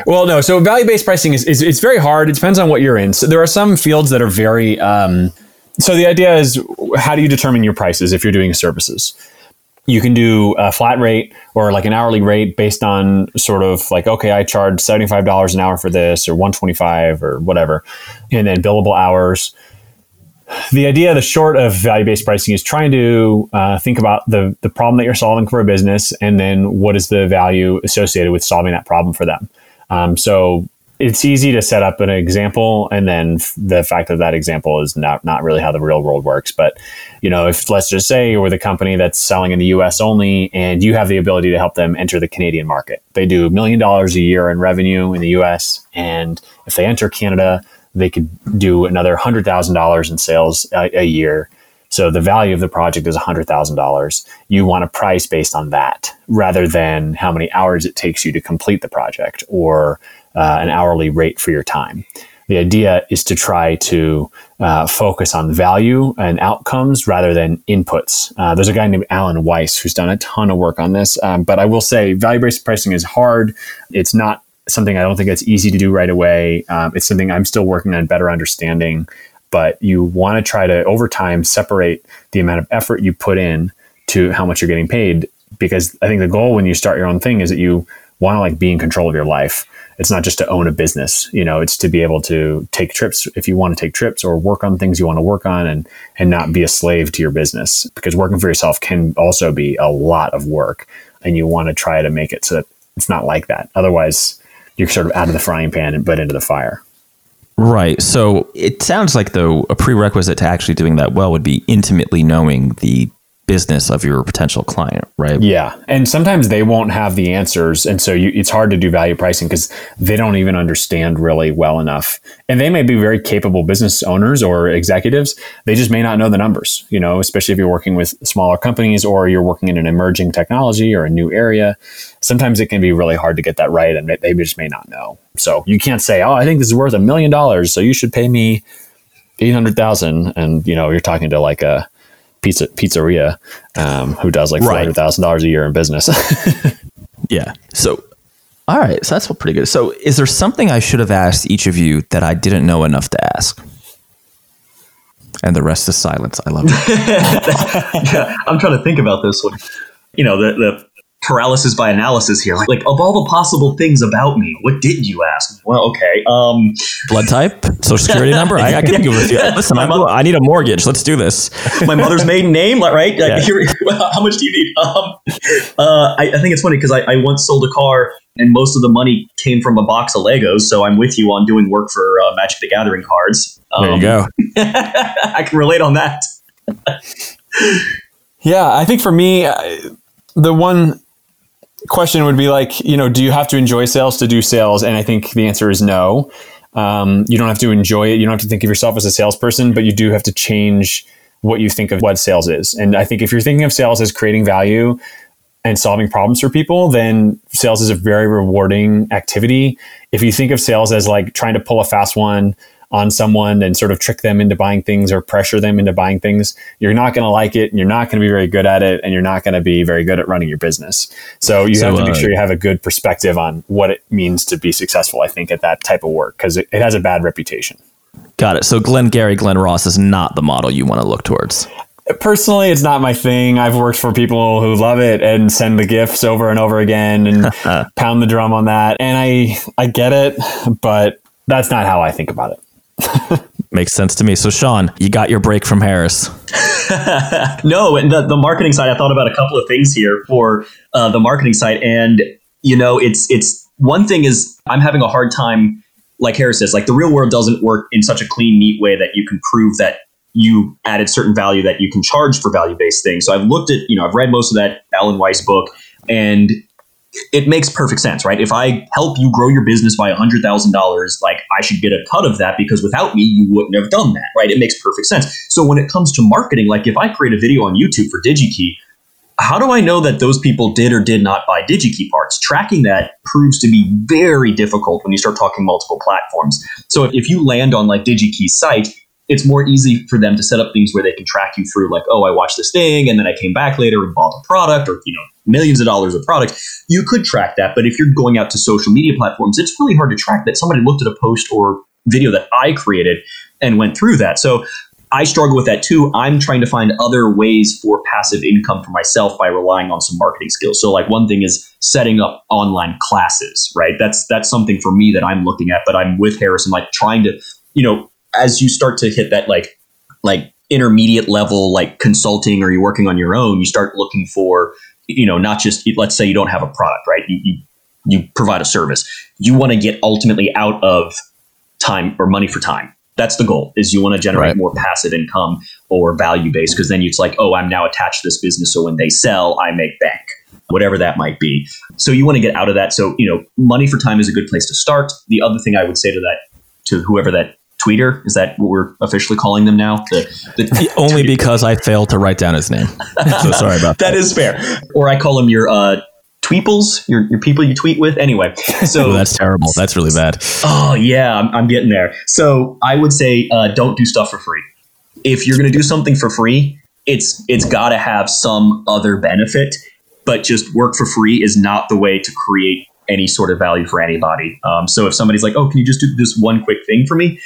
Well, no. So value-based pricing is, is it's very hard. It depends on what you're in. So there are some fields that are very... Um, so the idea is, how do you determine your prices if you're doing services? You can do a flat rate or like an hourly rate based on sort of like, okay, I charge seventy-five dollars an hour for this, or one hundred twenty-five dollars or whatever, and then billable hours. The idea, the short of value-based pricing, is trying to uh, think about the the problem that you're solving for a business, and then what is the value associated with solving that problem for them. Um, so it's easy to set up an example, and then f- the fact that that example is not not really how the real world works. But you know, if let's just say you're with a company that's selling in the U S only, and you have the ability to help them enter the Canadian market. They do a million dollars a year in revenue in the U S, and if they enter Canada, they could do another one hundred thousand dollars in sales a, a year. So the value of the project is one hundred thousand dollars. You want a price based on that rather than how many hours it takes you to complete the project, or uh, an hourly rate for your time. The idea is to try to uh, focus on value and outcomes rather than inputs. Uh, there's a guy named Alan Weiss who's done a ton of work on this. Um, but I will say value-based pricing is hard. It's not something I don't think that's easy to do right away. Um, it's something I'm still working on better understanding. but you want to try to, over time, separate the amount of effort you put in to how much you're getting paid. Because I think the goal when you start your own thing is that you want to like be in control of your life. It's not just to own a business, you know, it's to be able to take trips if you want to take trips or work on things you want to work on and and not be a slave to your business. Because working for yourself can also be a lot of work, and you want to try to make it so that it's not like that. Otherwise, you're sort of out of the frying pan but into the fire. Right. So it sounds like, though, a prerequisite to actually doing that well would be intimately knowing the business of your potential client, right? Yeah. And sometimes they won't have the answers. And so you, it's hard to do value pricing because they don't even understand really well enough. And they may be very capable business owners or executives. They just may not know the numbers, you know, especially if you're working with smaller companies or you're working in an emerging technology or a new area. Sometimes it can be really hard to get that right. And they just may not know. So you can't say, oh, I think this is worth a million dollars, so you should pay me eight hundred thousand dollars. And, you know, you're talking to like a pizza pizzeria um who does like four hundred thousand dollars a year in business. Yeah. So all right, so that's pretty good. So is there something I should have asked each of you that I didn't know enough to ask? And the rest is silence. I love it. Yeah, I'm trying to think about this one. You know, the the paralysis by analysis here. Like, like of all the possible things about me, what did you ask? Well, okay. Um, Blood type, social security number. I, I can give it to you. Listen, I'm, I need a mortgage. Let's do this. My mother's maiden name, right? Yeah. Like, here, how much do you need? Um, uh, I, I think it's funny because I, I once sold a car and most of the money came from a box of Legos. So I'm with you on doing work for uh, Magic the Gathering cards. Um, there you go. I can relate on that. Yeah, I think for me, I, the one question would be like, you know, do you have to enjoy sales to do sales? And I think the answer is no. Um, you don't have to enjoy it. You don't have to think of yourself as a salesperson, but you do have to change what you think of what sales is. And I think if you're thinking of sales as creating value and solving problems for people, then sales is a very rewarding activity. If you think of sales as like trying to pull a fast one on someone and sort of trick them into buying things or pressure them into buying things, you're not going to like it, and you're not going to be very good at it, and you're not going to be very good at running your business. So you so, have to make uh, sure you have a good perspective on what it means to be successful, I think, at that type of work, because it, it has a bad reputation. Got it. So Glenn Gary, Glenn Ross is not the model you want to look towards. Personally, it's not my thing. I've worked for people who love it and send the gifts over and over again and pound the drum on that. And I, I get it, but that's not how I think about it. Makes sense to me. So Sean, you got your break from Harris. No, and the, the marketing side, I thought about a couple of things here for uh, the marketing side. And, you know, it's it's one thing is I'm having a hard time, like Harris says, like the real world doesn't work in such a clean, neat way that you can prove that you added certain value that you can charge for value-based things. So I've looked at, you know, I've read most of that Alan Weiss book, and it makes perfect sense, right? If I help you grow your business by one hundred thousand dollars, like I should get a cut of that because without me, you wouldn't have done that, right? It makes perfect sense. So when it comes to marketing, like if I create a video on YouTube for DigiKey, how do I know that those people did or did not buy DigiKey parts? Tracking that proves to be very difficult when you start talking multiple platforms. So if you land on like DigiKey's site, it's more easy for them to set up things where they can track you through like, oh, I watched this thing and then I came back later and bought a product or, you know, millions of dollars of product. You could track that. But if you're going out to social media platforms, it's really hard to track that somebody looked at a post or video that I created and went through that. So I struggle with that too. I'm trying to find other ways for passive income for myself by relying on some marketing skills. So like one thing is setting up online classes, right? That's, that's something for me that I'm looking at, but I'm with Harris and like trying to, you know, as you start to hit that like like intermediate level, like consulting or you're working on your own, you start looking for, you know, not just, let's say you don't have a product, right? You you, you provide a service. You want to get ultimately out of time or money for time. That's the goal, is you want to generate right. more passive income or value-based, because then it's like, oh, I'm now attached to this business. So when they sell, I make bank, whatever that might be. So you want to get out of that. So, you know, money for time is a good place to start. The other thing I would say to that, to whoever that Tweeter, is that what we're officially calling them now? The, the Only tweeter. Because I failed to write down his name. So sorry about that. That is fair. Or I call them your uh, tweeples, your your people you tweet with. Anyway, so oh, that's terrible. That's really bad. Oh yeah, I'm, I'm getting there. So I would say uh, don't do stuff for free. If you're going to do something for free, it's it's got to have some other benefit. But just work for free is not the way to create any sort of value for anybody. Um, so if somebody's like, oh, can you just do this one quick thing for me?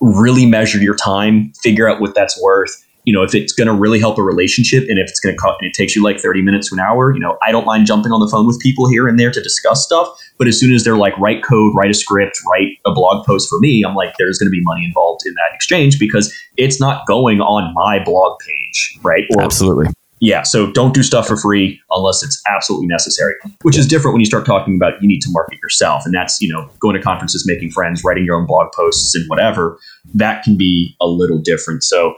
really measure your time, figure out what that's worth. You know, if it's going to really help a relationship, and if it's going to cost, it takes you like thirty minutes to an hour, you know, I don't mind jumping on the phone with people here and there to discuss stuff. But as soon as they're like, write code, write a script, write a blog post for me, I'm like, there's going to be money involved in that exchange because it's not going on my blog page, right? Or, absolutely. Yeah. So don't do stuff for free unless it's absolutely necessary, which yeah. is different when you start talking about you need to market yourself. And that's, you know, going to conferences, making friends, writing your own blog posts and whatever. That can be a little different. So,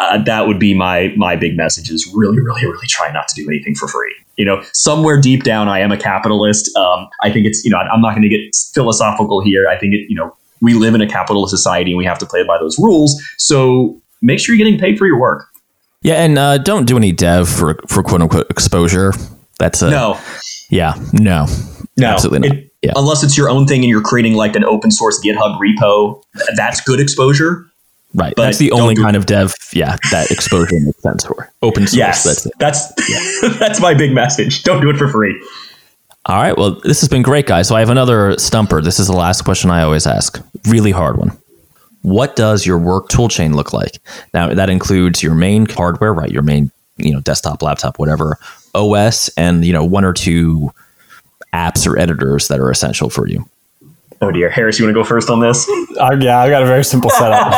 Uh, that would be my my big message is really, really, really try not to do anything for free. You know, somewhere deep down, I am a capitalist. Um, I think it's, you know, I'm not going to get philosophical here. I think, it, you know, we live in a capitalist society and we have to play by those rules. So make sure you're getting paid for your work. Yeah. And uh, don't do any dev for, for quote unquote exposure. That's a, no. Yeah. No. No. Absolutely not. It, yeah. Unless it's your own thing and you're creating like an open source GitHub repo. That's good exposure. Right. But that's the only kind of dev. Yeah. That exposure makes sense for open source. Yes, that's it. That's, yeah. That's my big message. Don't do it for free. All right. Well, this has been great, guys. So I have another stumper. This is the last question I always ask. Really hard one. What does your work toolchain look like? Now, that includes your main hardware, right? Your main, you know, desktop, laptop, whatever, O S, and, you know, one or two apps or editors that are essential for you. Oh dear, Harris, you want to go first on this? Uh, yeah, I've got a very simple setup.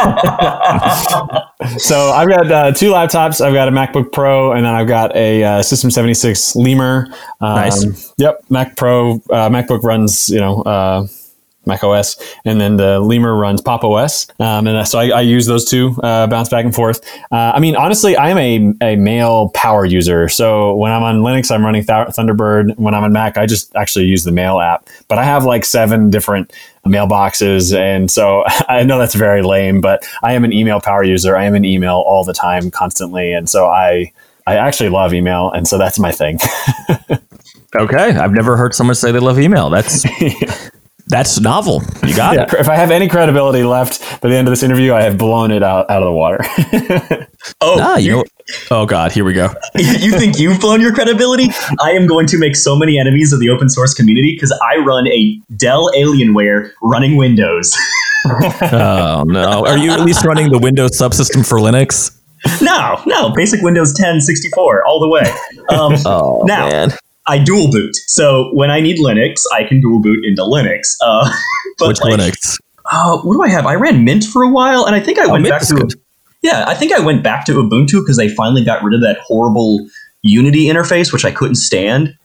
So I've got uh, two laptops. I've got a MacBook Pro, and then I've got a uh, System seventy-six Lemur. Um, nice. Yep, Mac Pro. Uh, MacBook runs, you know, uh, Mac O S, and then the Lemur runs Pop O S. Um, and so I, I use those two, uh, bounce back and forth. Uh, I mean, honestly, I am a, a Mail power user. So when I'm on Linux, I'm running Th- Thunderbird. When I'm on Mac, I just actually use the Mail app. But I have like seven different mailboxes. And so I know that's very lame, but I am an email power user. I am in email all the time, constantly. And so I, I actually love email. And so that's my thing. Okay. I've never heard someone say they love email. That's... yeah. That's novel. You got yeah, it. If I have any credibility left by the end of this interview, I have blown it out, out of the water. oh, nah, you, oh God, here we go. You think you've blown your credibility? I am going to make so many enemies of the open source community because I run a Dell Alienware running Windows. Oh no. Are you at least running the Windows subsystem for Linux? No, no. Basic Windows ten sixty-four all the way. Um, oh, now, man. I dual boot. So when I need Linux, I can dual boot into Linux. Uh, but Which like, Linux? Uh, what do I have? I ran Mint for a while, and I think I oh, went Mint back to good. Yeah, I think I went back to Ubuntu because they finally got rid of that horrible Unity interface, which I couldn't stand.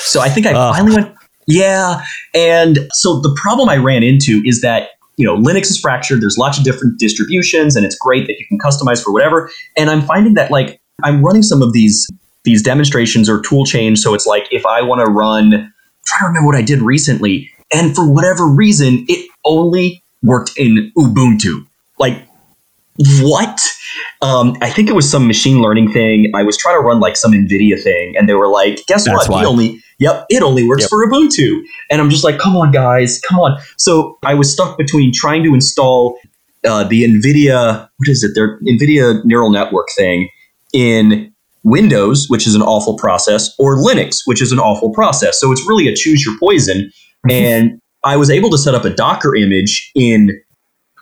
So I think I uh. finally went. Yeah, and so the problem I ran into is that, you know, Linux is fractured. There's lots of different distributions, and it's great that you can customize for whatever. And I'm finding that like I'm running some of these. These demonstrations or tool change. So it's like, if I want to run, I'm trying to remember what I did recently. And for whatever reason, it only worked in Ubuntu. Like, what? Um, I think it was some machine learning thing. I was trying to run like some NVIDIA thing. And they were like, guess That's what? Why. It only, yep, it only works yep. for Ubuntu. And I'm just like, come on, guys, come on. So I was stuck between trying to install uh, the NVIDIA, what is it? Their NVIDIA neural network thing in Windows, which is an awful process, or Linux, which is an awful process. So it's really a choose your poison. And I was able to set up a Docker image in,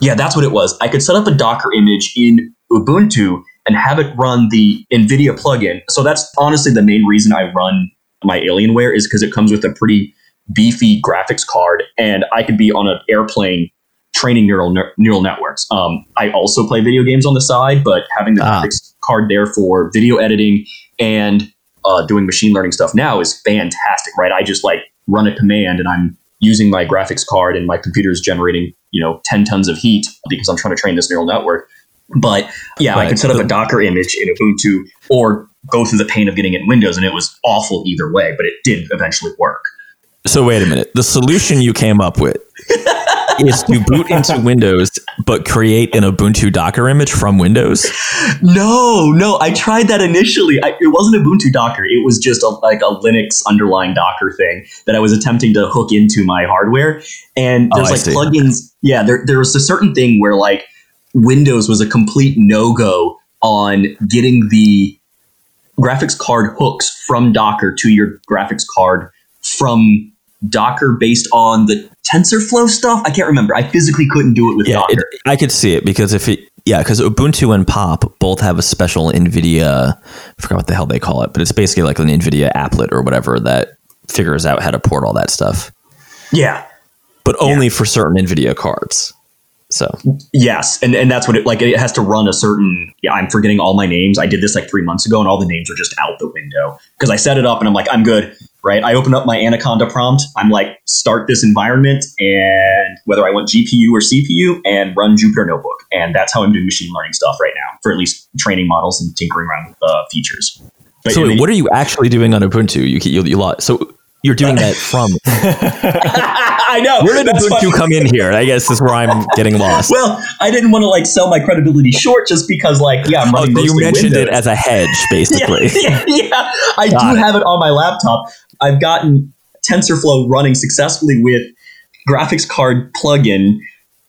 yeah, that's what it was. I could set up a Docker image in Ubuntu and have it run the NVIDIA plugin. So that's honestly the main reason I run my Alienware is because it comes with a pretty beefy graphics card and I could be on an airplane training neural ne- neural networks. Um, I also play video games on the side, but having the ah. graphics card there for video editing and uh, doing machine learning stuff now is fantastic, right? I just like run a command and I'm using my graphics card and my computer is generating, you know, ten tons of heat because I'm trying to train this neural network. But yeah, right. I could set up a Docker image in Ubuntu or go through the pain of getting it in Windows, and it was awful either way, but it did eventually work. So wait a minute. The solution you came up with is to boot into Windows, but create an Ubuntu Docker image from Windows? No, no. I tried that initially. I, it wasn't Ubuntu Docker. It was just a, like a Linux underlying Docker thing that I was attempting to hook into my hardware. And there's oh, like plugins. Yeah, there, there was a certain thing where like Windows was a complete no-go on getting the graphics card hooks from Docker to your graphics card from Docker based on the TensorFlow stuff. I can't remember. I physically couldn't do it with yeah, Docker. It, I could see it because if it, yeah, because Ubuntu and Pop both have a special NVIDIA, I forgot what the hell they call it, but it's basically like an NVIDIA applet or whatever that figures out how to port all that stuff. Yeah. But only yeah. for certain NVIDIA cards. So yes, and, and that's what it like. It has to run a certain. Yeah, I'm forgetting all my names. I did this like three months ago, and all the names are just out the window because I set it up and I'm like, I'm good, right? I open up my Anaconda prompt. I'm like, start this environment, and whether I want G P U or C P U, and run Jupyter Notebook, and that's how I'm doing machine learning stuff right now for at least training models and tinkering around with uh, features. But so, wait, they, what are you actually doing on Ubuntu? You you, you lot so. You're doing that from. I know. Where did Ubuntu come in here? I guess is where I'm getting lost. Well, I didn't want to like sell my credibility short just because like, yeah, I'm running oh, you mentioned Windows. It as a hedge, basically. yeah, yeah, yeah. I Got do it. have it on my laptop. I've gotten TensorFlow running successfully with graphics card plugin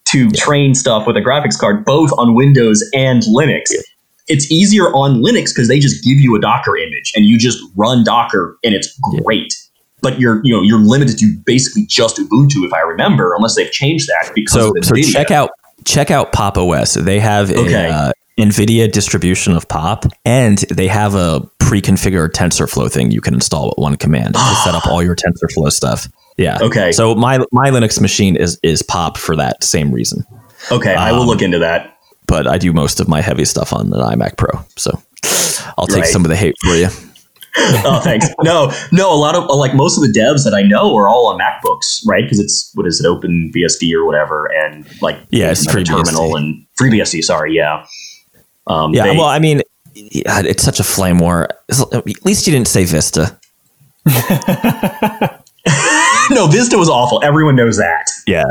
to yeah. train stuff with a graphics card, both on Windows and Linux. Yeah. It's easier on Linux because they just give you a Docker image and you just run Docker and it's great. Yeah. But you're, you know, you're limited to basically just Ubuntu, if I remember, unless they've changed that. Because so, of NVIDIA. so check out check out Pop O S. They have okay. a uh, NVIDIA distribution of Pop, and they have a pre-configured TensorFlow thing you can install with one command to set up all your TensorFlow stuff. Yeah. Okay. So my my Linux machine is is Pop for that same reason. Okay, um, I will look into that. But I do most of my heavy stuff on the iMac Pro, so I'll take right. some of the hate for you. Oh, thanks. No, no. A lot of like most of the devs that I know are all on MacBooks, right? Because it's what is it, OpenBSD or whatever, and like yeah, it's free terminal and FreeBSD. Sorry, yeah, um, yeah. They, well, I mean, it's such a flame war. At least you didn't say Vista. No, Vista was awful. Everyone knows that. Yeah.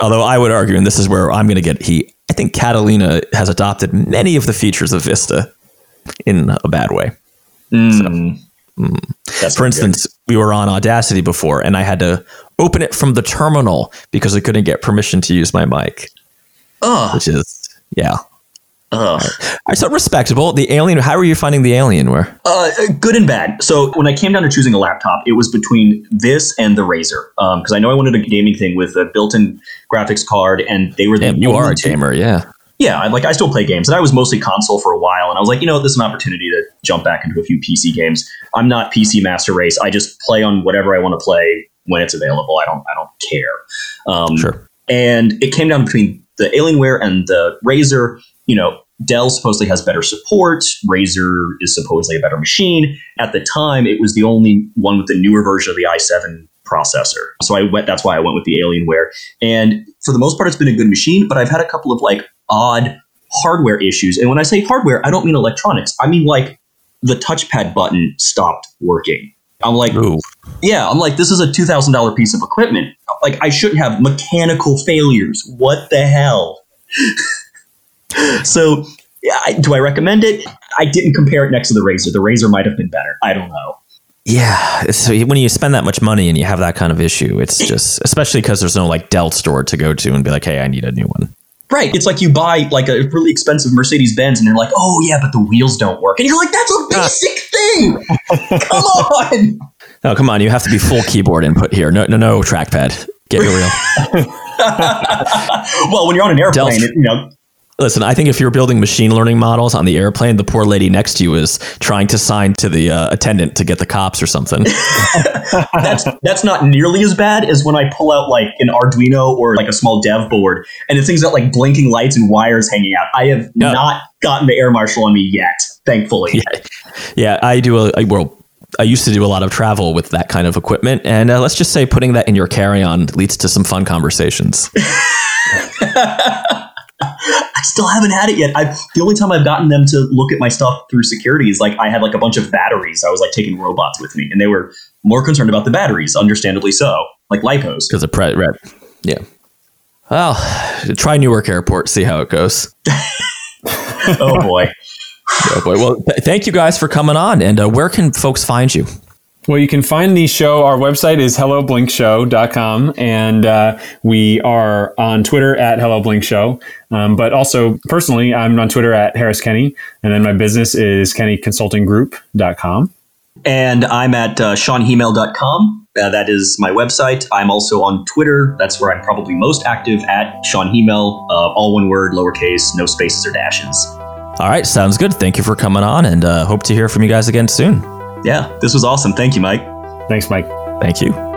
Although I would argue, and this is where I'm going to get heat. I think Catalina has adopted many of the features of Vista in a bad way. Mm. So, mm. For instance, good. we were on Audacity before, and I had to open it from the terminal because I couldn't get permission to use my mic. Oh, which is yeah. Oh, right. So respectable. The Alien. How are you finding the Alienware? Uh, good and bad. So when I came down to choosing a laptop, it was between this and the Razer because um, I know I wanted a gaming thing with a built-in graphics card, and they were. The Damn, you are a gamer, yeah. Yeah, like I still play games, and I was mostly console for a while, and I was like, you know, this is an opportunity to jump back into a few P C games. I'm not P C master race. I just play on whatever I want to play when it's available. I don't I don't care. Um, sure. And it came down between the Alienware and the Razer. You know, Dell supposedly has better support. Razer is supposedly a better machine. At the time, it was the only one with the newer version of the i seven processor. So I went. That's why I went with the Alienware. And for the most part, it's been a good machine, but I've had a couple of like, odd hardware issues. And when I say hardware, I don't mean electronics. I mean like the touchpad button stopped working. I'm like, Ooh. yeah, I'm like, this is a two thousand dollars piece of equipment. Like I shouldn't have mechanical failures. What the hell? So I, do I recommend it? I didn't compare it next to the Razer. The Razer might have been better. I don't know. Yeah. So when you spend that much money and you have that kind of issue, it's just, especially because there's no like Dell store to go to and be like, hey, I need a new one. Right. It's like you buy like a really expensive Mercedes-Benz and you're like, oh, yeah, but the wheels don't work. And you're like, that's a basic thing. Come on. No, come on. You have to be full keyboard input here. No, no, no trackpad. Get your wheel. Well, when you're on an airplane, Delph- you know. Listen, I think if you're building machine learning models on the airplane, the poor lady next to you is trying to sign to the uh, attendant to get the cops or something. that's that's not nearly as bad as when I pull out like an Arduino or like a small dev board and it things got like blinking lights and wires hanging out. I have no. not gotten the air marshal on me yet, thankfully. Yeah, yeah I do. A, I, well, I used to do a lot of travel with that kind of equipment. And uh, let's just say putting that in your carry-on leads to some fun conversations. I still haven't had it yet. I've, the only time I've gotten them to look at my stuff through security is like I had like a bunch of batteries. I was like taking robots with me, and they were more concerned about the batteries, understandably so, like lipos. Because of pre- right. Yeah. Well, try Newark Airport, see how it goes. Oh boy. Oh boy. Well, th- thank you guys for coming on. And uh, where can folks find you? Well, you can find the show. Our website is hello blink show dot com, and uh, we are on Twitter at hello blink show. Um, but also, personally, I'm on Twitter at Harris Kenny, and then my business is kenny consulting group dot com. And I'm at uh, shawn hymel dot com. Uh, that is my website. I'm also on Twitter. That's where I'm probably most active, at Shawn Hymel, uh, all one word, lowercase, no spaces or dashes. All right, sounds good. Thank you for coming on, and uh, hope to hear from you guys again soon. Yeah, this was awesome. Thank you, Mike. Thanks, Mike. Thank you.